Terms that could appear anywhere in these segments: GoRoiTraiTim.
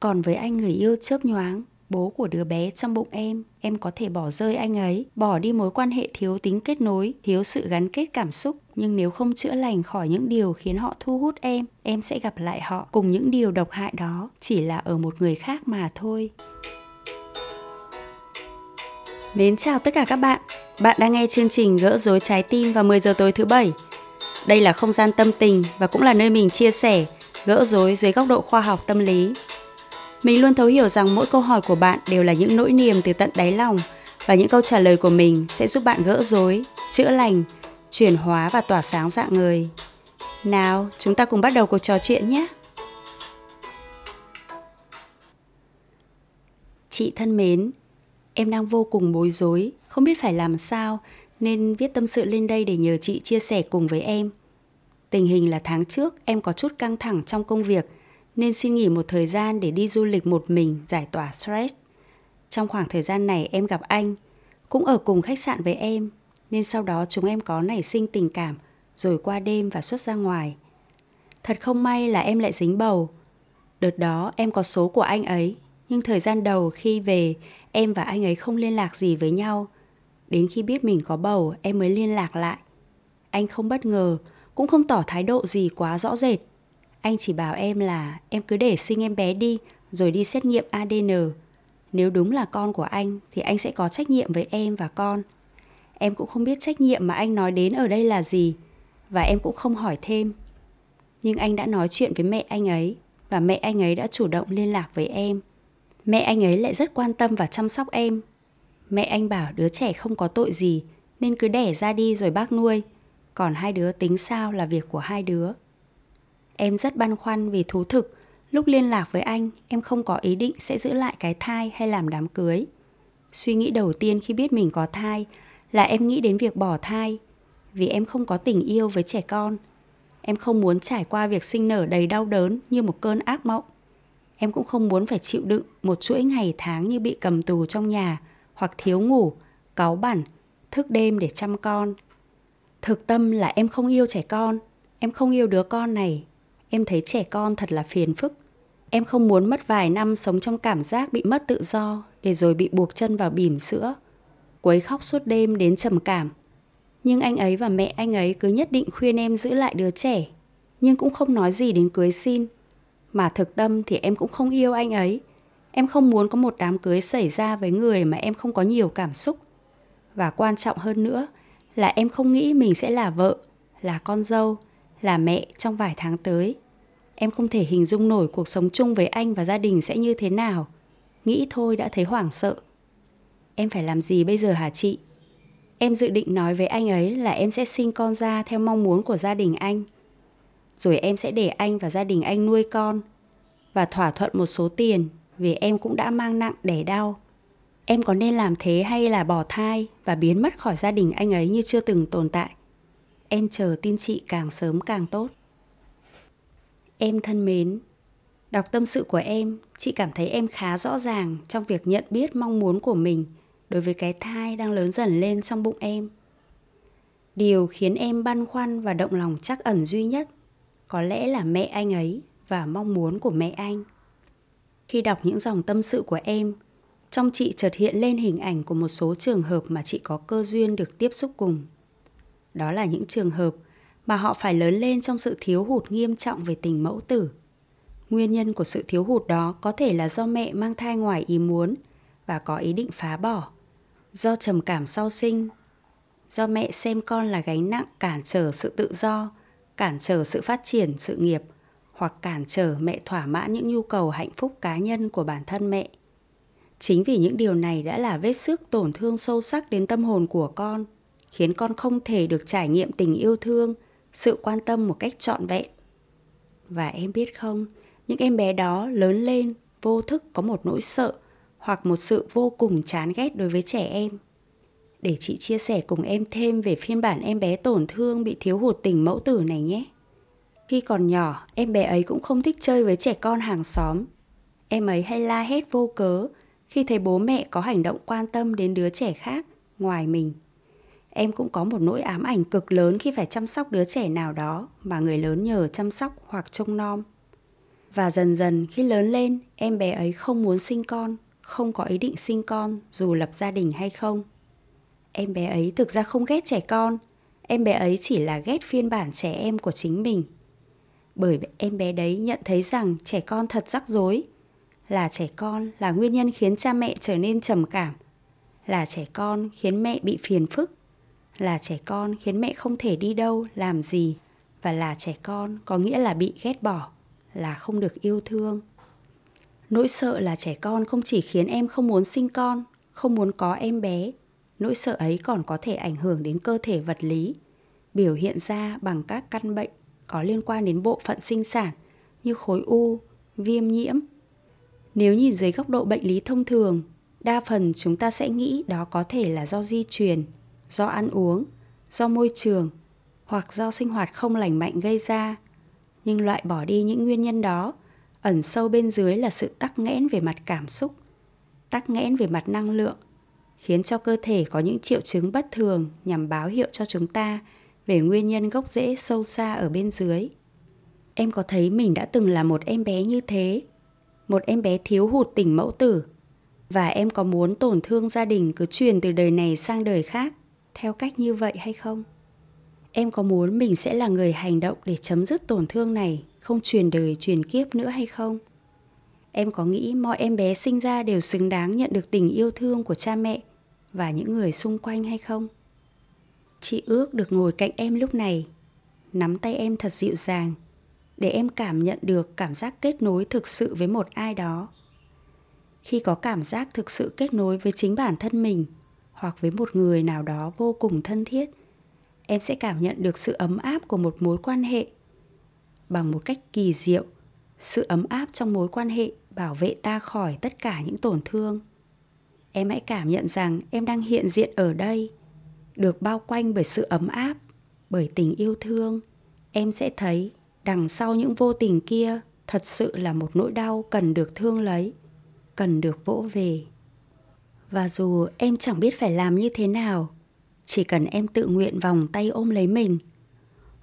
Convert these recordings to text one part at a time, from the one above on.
Còn với anh người yêu chớp nhoáng, bố của đứa bé trong bụng em có thể bỏ rơi anh ấy, bỏ đi mối quan hệ thiếu tính kết nối, thiếu sự gắn kết cảm xúc. Nhưng nếu không chữa lành khỏi những điều khiến họ thu hút em sẽ gặp lại họ cùng những điều độc hại đó, chỉ là ở một người khác mà thôi. Mến chào tất cả các bạn. Bạn đang nghe chương trình Gỡ Rối Trái Tim vào 10 giờ tối thứ Bảy. Đây là không gian tâm tình và cũng là nơi mình chia sẻ, gỡ rối dưới góc độ khoa học tâm lý. Mình luôn thấu hiểu rằng mỗi câu hỏi của bạn đều là những nỗi niềm từ tận đáy lòng, và những câu trả lời của mình sẽ giúp bạn gỡ rối, chữa lành, chuyển hóa và tỏa sáng rạng ngời. Nào, chúng ta cùng bắt đầu cuộc trò chuyện nhé! Chị thân mến, em đang vô cùng bối rối, không biết phải làm sao nên viết tâm sự lên đây để nhờ chị chia sẻ cùng với em. Tình hình là tháng trước em có chút căng thẳng trong công việc nên xin nghỉ một thời gian để đi du lịch một mình giải tỏa stress. Trong khoảng thời gian này em gặp anh, cũng ở cùng khách sạn với em, nên sau đó chúng em có nảy sinh tình cảm rồi qua đêm và xuất ra ngoài. Thật không may là em lại dính bầu. Đợt đó em có số của anh ấy, nhưng thời gian đầu khi về em và anh ấy không liên lạc gì với nhau. Đến khi biết mình có bầu em mới liên lạc lại. Anh không bất ngờ, cũng không tỏ thái độ gì quá rõ rệt. Anh chỉ bảo em là em cứ để sinh em bé đi rồi đi xét nghiệm ADN. Nếu đúng là con của anh thì anh sẽ có trách nhiệm với em và con. Em cũng không biết trách nhiệm mà anh nói đến ở đây là gì, và em cũng không hỏi thêm. Nhưng anh đã nói chuyện với mẹ anh ấy, và mẹ anh ấy đã chủ động liên lạc với em. Mẹ anh ấy lại rất quan tâm và chăm sóc em. Mẹ anh bảo đứa trẻ không có tội gì nên cứ đẻ ra đi rồi bác nuôi, còn hai đứa tính sao là việc của hai đứa. Em rất băn khoăn vì thú thực, lúc liên lạc với anh, em không có ý định sẽ giữ lại cái thai hay làm đám cưới. Suy nghĩ đầu tiên khi biết mình có thai là em nghĩ đến việc bỏ thai, vì em không có tình yêu với trẻ con. Em không muốn trải qua việc sinh nở đầy đau đớn như một cơn ác mộng. Em cũng không muốn phải chịu đựng một chuỗi ngày tháng như bị cầm tù trong nhà, hoặc thiếu ngủ, cáu bẳn, thức đêm để chăm con. Thực tâm là em không yêu trẻ con, em không yêu đứa con này. Em thấy trẻ con thật là phiền phức. Em không muốn mất vài năm sống trong cảm giác bị mất tự do, để rồi bị buộc chân vào bỉm sữa, quấy khóc suốt đêm đến trầm cảm. Nhưng anh ấy và mẹ anh ấy cứ nhất định khuyên em giữ lại đứa trẻ, nhưng cũng không nói gì đến cưới xin. Mà thực tâm thì em cũng không yêu anh ấy. Em không muốn có một đám cưới xảy ra với người mà em không có nhiều cảm xúc. Và quan trọng hơn nữa là em không nghĩ mình sẽ là vợ, là con dâu, là mẹ trong vài tháng tới. Em không thể hình dung nổi cuộc sống chung với anh và gia đình sẽ như thế nào. Nghĩ thôi đã thấy hoảng sợ. Em phải làm gì bây giờ hả chị? Em dự định nói với anh ấy là em sẽ sinh con ra theo mong muốn của gia đình anh. Rồi em sẽ để anh và gia đình anh nuôi con, và thỏa thuận một số tiền, vì em cũng đã mang nặng đẻ đau. Em có nên làm thế hay là bỏ thai và biến mất khỏi gia đình anh ấy như chưa từng tồn tại? Em chờ tin chị càng sớm càng tốt. Em thân mến, đọc tâm sự của em, chị cảm thấy em khá rõ ràng trong việc nhận biết mong muốn của mình đối với cái thai đang lớn dần lên trong bụng em. Điều khiến em băn khoăn và động lòng trắc ẩn duy nhất có lẽ là mẹ anh ấy và mong muốn của mẹ anh. Khi đọc những dòng tâm sự của em, trong chị chợt hiện lên hình ảnh của một số trường hợp mà chị có cơ duyên được tiếp xúc cùng. Đó là những trường hợp mà họ phải lớn lên trong sự thiếu hụt nghiêm trọng về tình mẫu tử. Nguyên nhân của sự thiếu hụt đó có thể là do mẹ mang thai ngoài ý muốn và có ý định phá bỏ, do trầm cảm sau sinh, do mẹ xem con là gánh nặng cản trở sự tự do, cản trở sự phát triển sự nghiệp, hoặc cản trở mẹ thỏa mãn những nhu cầu hạnh phúc cá nhân của bản thân mẹ. Chính vì những điều này đã là vết xước tổn thương sâu sắc đến tâm hồn của con, khiến con không thể được trải nghiệm tình yêu thương, sự quan tâm một cách trọn vẹn. Và em biết không, những em bé đó lớn lên vô thức có một nỗi sợ hoặc một sự vô cùng chán ghét đối với trẻ em. Để chị chia sẻ cùng em thêm về phiên bản em bé tổn thương bị thiếu hụt tình mẫu tử này nhé. Khi còn nhỏ, em bé ấy cũng không thích chơi với trẻ con hàng xóm. Em ấy hay la hét vô cớ khi thấy bố mẹ có hành động quan tâm đến đứa trẻ khác ngoài mình. Em cũng có một nỗi ám ảnh cực lớn khi phải chăm sóc đứa trẻ nào đó mà người lớn nhờ chăm sóc hoặc trông nom. Và dần dần khi lớn lên, em bé ấy không muốn sinh con, không có ý định sinh con dù lập gia đình hay không. Em bé ấy thực ra không ghét trẻ con, em bé ấy chỉ là ghét phiên bản trẻ em của chính mình. Bởi em bé đấy nhận thấy rằng trẻ con thật rắc rối, là trẻ con là nguyên nhân khiến cha mẹ trở nên trầm cảm, là trẻ con khiến mẹ bị phiền phức, là trẻ con khiến mẹ không thể đi đâu, làm gì, và là trẻ con có nghĩa là bị ghét bỏ, là không được yêu thương. Nỗi sợ là trẻ con không chỉ khiến em không muốn sinh con, không muốn có em bé, nỗi sợ ấy còn có thể ảnh hưởng đến cơ thể vật lý, biểu hiện ra bằng các căn bệnh có liên quan đến bộ phận sinh sản như khối u, viêm nhiễm. Nếu nhìn dưới góc độ bệnh lý thông thường, đa phần chúng ta sẽ nghĩ đó có thể là do di truyền, do ăn uống, do môi trường hoặc do sinh hoạt không lành mạnh gây ra. Nhưng loại bỏ đi những nguyên nhân đó, ẩn sâu bên dưới là sự tắc nghẽn về mặt cảm xúc, tắc nghẽn về mặt năng lượng, khiến cho cơ thể có những triệu chứng bất thường nhằm báo hiệu cho chúng ta về nguyên nhân gốc rễ sâu xa ở bên dưới. Em có thấy mình đã từng là một em bé như thế, một em bé thiếu hụt tình mẫu tử, và em có muốn tổn thương gia đình cứ truyền từ đời này sang đời khác theo cách như vậy hay không? Em có muốn mình sẽ là người hành động để chấm dứt tổn thương này, không truyền đời truyền kiếp nữa hay không? Em có nghĩ mọi em bé sinh ra đều xứng đáng nhận được tình yêu thương của cha mẹ và những người xung quanh hay không? Chị ước được ngồi cạnh em lúc này, nắm tay em thật dịu dàng, để em cảm nhận được cảm giác kết nối thực sự với một ai đó. Khi có cảm giác thực sự kết nối với chính bản thân mình hoặc với một người nào đó vô cùng thân thiết, em sẽ cảm nhận được sự ấm áp của một mối quan hệ. Bằng một cách kỳ diệu, sự ấm áp trong mối quan hệ bảo vệ ta khỏi tất cả những tổn thương. Em hãy cảm nhận rằng em đang hiện diện ở đây, được bao quanh bởi sự ấm áp, bởi tình yêu thương. Em sẽ thấy đằng sau những vô tình kia thật sự là một nỗi đau cần được thương lấy, cần được vỗ về. Và dù em chẳng biết phải làm như thế nào, chỉ cần em tự nguyện vòng tay ôm lấy mình,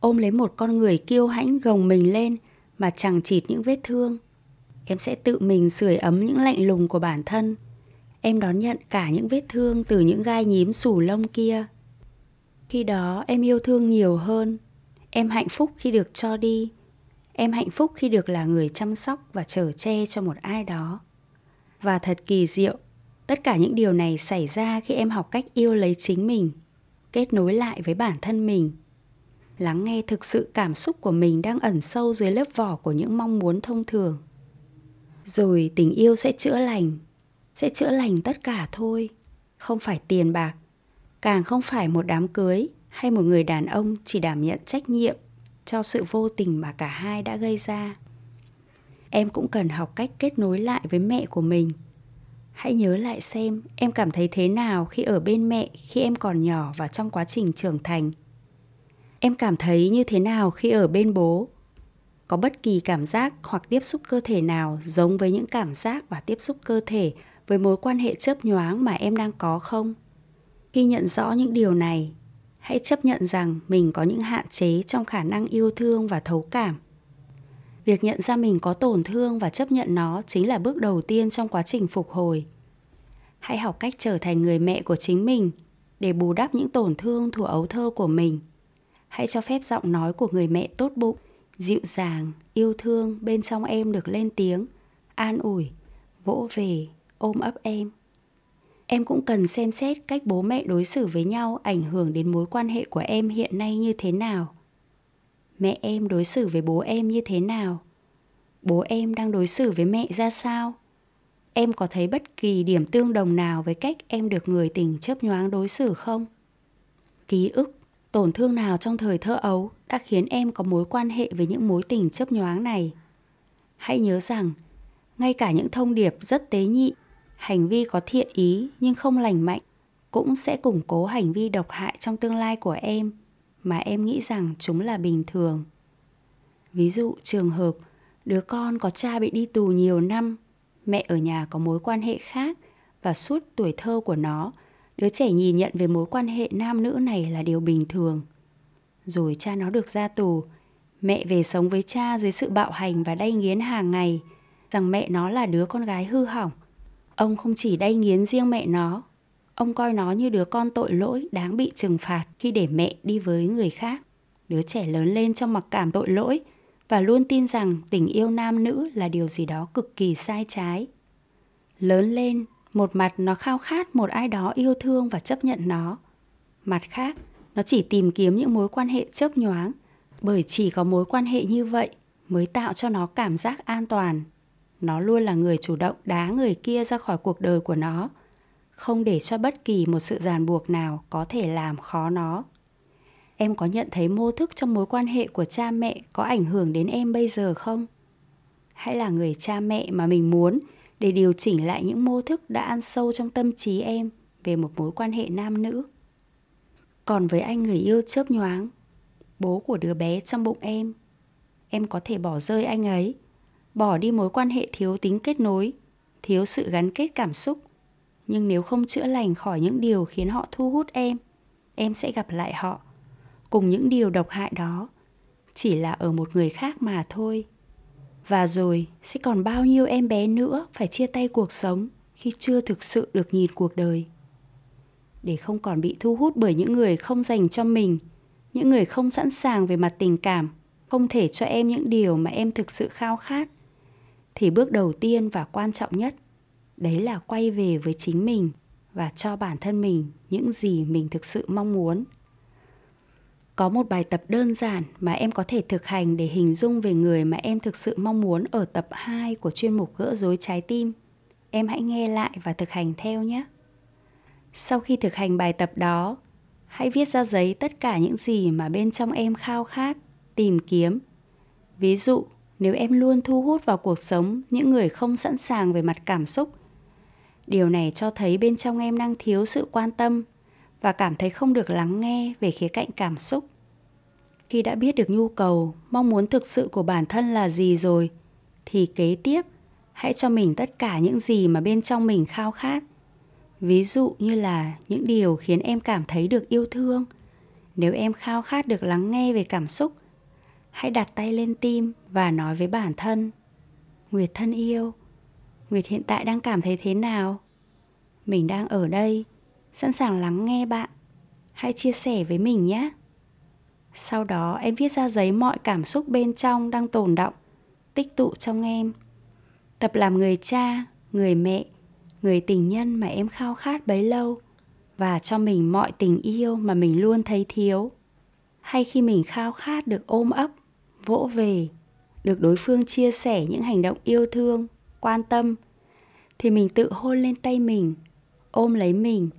ôm lấy một con người kiêu hãnh gồng mình lên mà chằng chịt những vết thương, em sẽ tự mình sưởi ấm những lạnh lùng của bản thân. Em đón nhận cả những vết thương từ những gai nhím xù lông kia. Khi đó em yêu thương nhiều hơn. Em hạnh phúc khi được cho đi. Em hạnh phúc khi được là người chăm sóc và chở che cho một ai đó. Và thật kỳ diệu, tất cả những điều này xảy ra khi em học cách yêu lấy chính mình, kết nối lại với bản thân mình, lắng nghe thực sự cảm xúc của mình đang ẩn sâu dưới lớp vỏ của những mong muốn thông thường. Rồi tình yêu sẽ chữa lành tất cả thôi. Không phải tiền bạc, càng không phải một đám cưới hay một người đàn ông chỉ đảm nhận trách nhiệm cho sự vô tình mà cả hai đã gây ra. Em cũng cần học cách kết nối lại với mẹ của mình. Hãy nhớ lại xem em cảm thấy thế nào khi ở bên mẹ khi em còn nhỏ và trong quá trình trưởng thành. Em cảm thấy như thế nào khi ở bên bố? Có bất kỳ cảm giác hoặc tiếp xúc cơ thể nào giống với những cảm giác và tiếp xúc cơ thể với mối quan hệ chớp nhoáng mà em đang có không? Khi nhận rõ những điều này, hãy chấp nhận rằng mình có những hạn chế trong khả năng yêu thương và thấu cảm. Việc nhận ra mình có tổn thương và chấp nhận nó chính là bước đầu tiên trong quá trình phục hồi. Hãy học cách trở thành người mẹ của chính mình để bù đắp những tổn thương thuở ấu thơ của mình. Hãy cho phép giọng nói của người mẹ tốt bụng, dịu dàng, yêu thương bên trong em được lên tiếng, an ủi, vỗ về, ôm ấp em. Em cũng cần xem xét cách bố mẹ đối xử với nhau ảnh hưởng đến mối quan hệ của em hiện nay như thế nào. Mẹ em đối xử với bố em như thế nào? Bố em đang đối xử với mẹ ra sao? Em có thấy bất kỳ điểm tương đồng nào với cách em được người tình chớp nhoáng đối xử không? Ký ức, tổn thương nào trong thời thơ ấu đã khiến em có mối quan hệ với những mối tình chớp nhoáng này? Hãy nhớ rằng, ngay cả những thông điệp rất tế nhị, hành vi có thiện ý nhưng không lành mạnh cũng sẽ củng cố hành vi độc hại trong tương lai của em mà em nghĩ rằng chúng là bình thường. Ví dụ trường hợp đứa con có cha bị đi tù nhiều năm, mẹ ở nhà có mối quan hệ khác và suốt tuổi thơ của nó, đứa trẻ nhìn nhận về mối quan hệ nam nữ này là điều bình thường. Rồi cha nó được ra tù, Mẹ về sống với cha dưới sự bạo hành và đay nghiến hàng ngày, rằng mẹ nó là đứa con gái hư hỏng. Ông không chỉ đay nghiến riêng mẹ nó, ông coi nó như đứa con tội lỗi đáng bị trừng phạt khi để mẹ đi với người khác. Đứa trẻ lớn lên trong mặc cảm tội lỗi và luôn tin rằng tình yêu nam nữ là điều gì đó cực kỳ sai trái. Lớn lên, một mặt nó khao khát một ai đó yêu thương và chấp nhận nó. Mặt khác, nó chỉ tìm kiếm những mối quan hệ chớp nhoáng, bởi chỉ có mối quan hệ như vậy mới tạo cho nó cảm giác an toàn. Nó luôn là người chủ động đá người kia ra khỏi cuộc đời của nó, không để cho bất kỳ một sự ràng buộc nào có thể làm khó nó. Em có nhận thấy mô thức trong mối quan hệ của cha mẹ có ảnh hưởng đến em bây giờ không? Hãy là người cha mẹ mà mình muốn để điều chỉnh lại những mô thức đã ăn sâu trong tâm trí em về một mối quan hệ nam nữ. Còn với anh người yêu chớp nhoáng, bố của đứa bé trong bụng em có thể bỏ rơi anh ấy, bỏ đi mối quan hệ thiếu tính kết nối, thiếu sự gắn kết cảm xúc. Nhưng nếu không chữa lành khỏi những điều khiến họ thu hút em sẽ gặp lại họ, cùng những điều độc hại đó, chỉ là ở một người khác mà thôi. Và rồi sẽ còn bao nhiêu em bé nữa phải chia tay cuộc sống khi chưa thực sự được nhìn cuộc đời. Để không còn bị thu hút bởi những người không dành cho mình, những người không sẵn sàng về mặt tình cảm, không thể cho em những điều mà em thực sự khao khát, thì bước đầu tiên và quan trọng nhất, đấy là quay về với chính mình và cho bản thân mình những gì mình thực sự mong muốn. Có một bài tập đơn giản mà em có thể thực hành để hình dung về người mà em thực sự mong muốn ở tập 2 của chuyên mục Gỡ Rối Trái Tim. Em hãy nghe lại và thực hành theo nhé. Sau khi thực hành bài tập đó, hãy viết ra giấy tất cả những gì mà bên trong em khao khát, tìm kiếm. Ví dụ, nếu em luôn thu hút vào cuộc sống những người không sẵn sàng về mặt cảm xúc, điều này cho thấy bên trong em đang thiếu sự quan tâm và cảm thấy không được lắng nghe về khía cạnh cảm xúc. Khi đã biết được nhu cầu, mong muốn thực sự của bản thân là gì rồi, thì kế tiếp, hãy cho mình tất cả những gì mà bên trong mình khao khát. Ví dụ như là những điều khiến em cảm thấy được yêu thương. Nếu em khao khát được lắng nghe về cảm xúc, hãy đặt tay lên tim và nói với bản thân: Nguyệt thân yêu, Nguyệt hiện tại đang cảm thấy thế nào? Mình đang ở đây, sẵn sàng lắng nghe bạn. Hãy chia sẻ với mình nhé. Sau đó em viết ra giấy mọi cảm xúc bên trong đang tồn đọng, tích tụ trong em. Tập làm người cha, người mẹ, người tình nhân mà em khao khát bấy lâu, và cho mình mọi tình yêu mà mình luôn thấy thiếu. Hay khi mình khao khát được ôm ấp, vỗ về, được đối phương chia sẻ những hành động yêu thương, quan tâm, thì mình tự hôn lên tay mình, ôm lấy mình,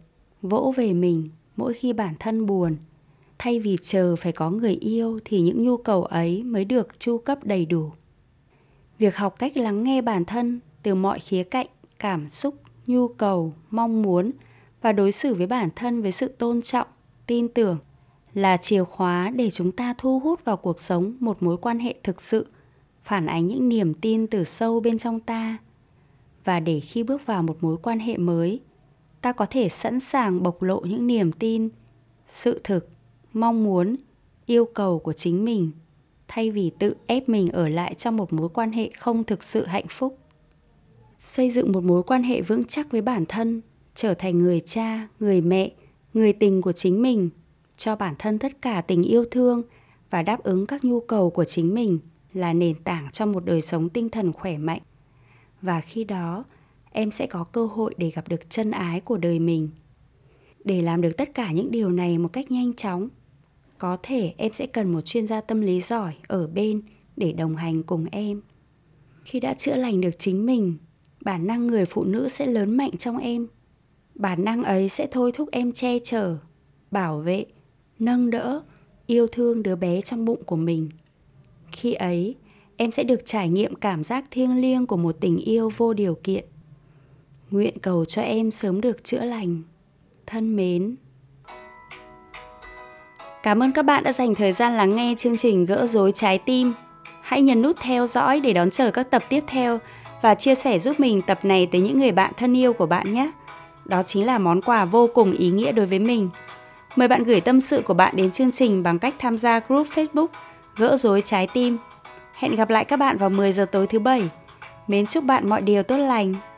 vỗ về mình mỗi khi bản thân buồn. Thay vì chờ phải có người yêu thì những nhu cầu ấy mới được chu cấp đầy đủ. Việc học cách lắng nghe bản thân từ mọi khía cạnh, cảm xúc, nhu cầu, mong muốn và đối xử với bản thân với sự tôn trọng, tin tưởng là chìa khóa để chúng ta thu hút vào cuộc sống một mối quan hệ thực sự, phản ánh những niềm tin từ sâu bên trong ta. Và để khi bước vào một mối quan hệ mới, ta có thể sẵn sàng bộc lộ những niềm tin, sự thực, mong muốn, yêu cầu của chính mình, thay vì tự ép mình ở lại trong một mối quan hệ không thực sự hạnh phúc. Xây dựng một mối quan hệ vững chắc với bản thân, trở thành người cha, người mẹ, người tình của chính mình, cho bản thân tất cả tình yêu thương và đáp ứng các nhu cầu của chính mình là nền tảng cho một đời sống tinh thần khỏe mạnh. Và khi đó, em sẽ có cơ hội để gặp được chân ái của đời mình. Để làm được tất cả những điều này một cách nhanh chóng, có thể em sẽ cần một chuyên gia tâm lý giỏi ở bên để đồng hành cùng em. Khi đã chữa lành được chính mình, bản năng người phụ nữ sẽ lớn mạnh trong em. Bản năng ấy sẽ thôi thúc em che chở, bảo vệ, nâng đỡ, yêu thương đứa bé trong bụng của mình. Khi ấy, em sẽ được trải nghiệm cảm giác thiêng liêng của một tình yêu vô điều kiện. Nguyện cầu cho em sớm được chữa lành. Thân mến. Cảm ơn các bạn đã dành thời gian lắng nghe chương trình Gỡ Rối Trái Tim. Hãy nhấn nút theo dõi để đón chờ các tập tiếp theo và chia sẻ giúp mình tập này tới những người bạn thân yêu của bạn nhé. Đó chính là món quà vô cùng ý nghĩa đối với mình. Mời bạn gửi tâm sự của bạn đến chương trình bằng cách tham gia group Facebook gỡ rối trái tim. Hẹn gặp lại các bạn vào 10 giờ tối thứ Bảy. Mến chúc bạn mọi điều tốt lành.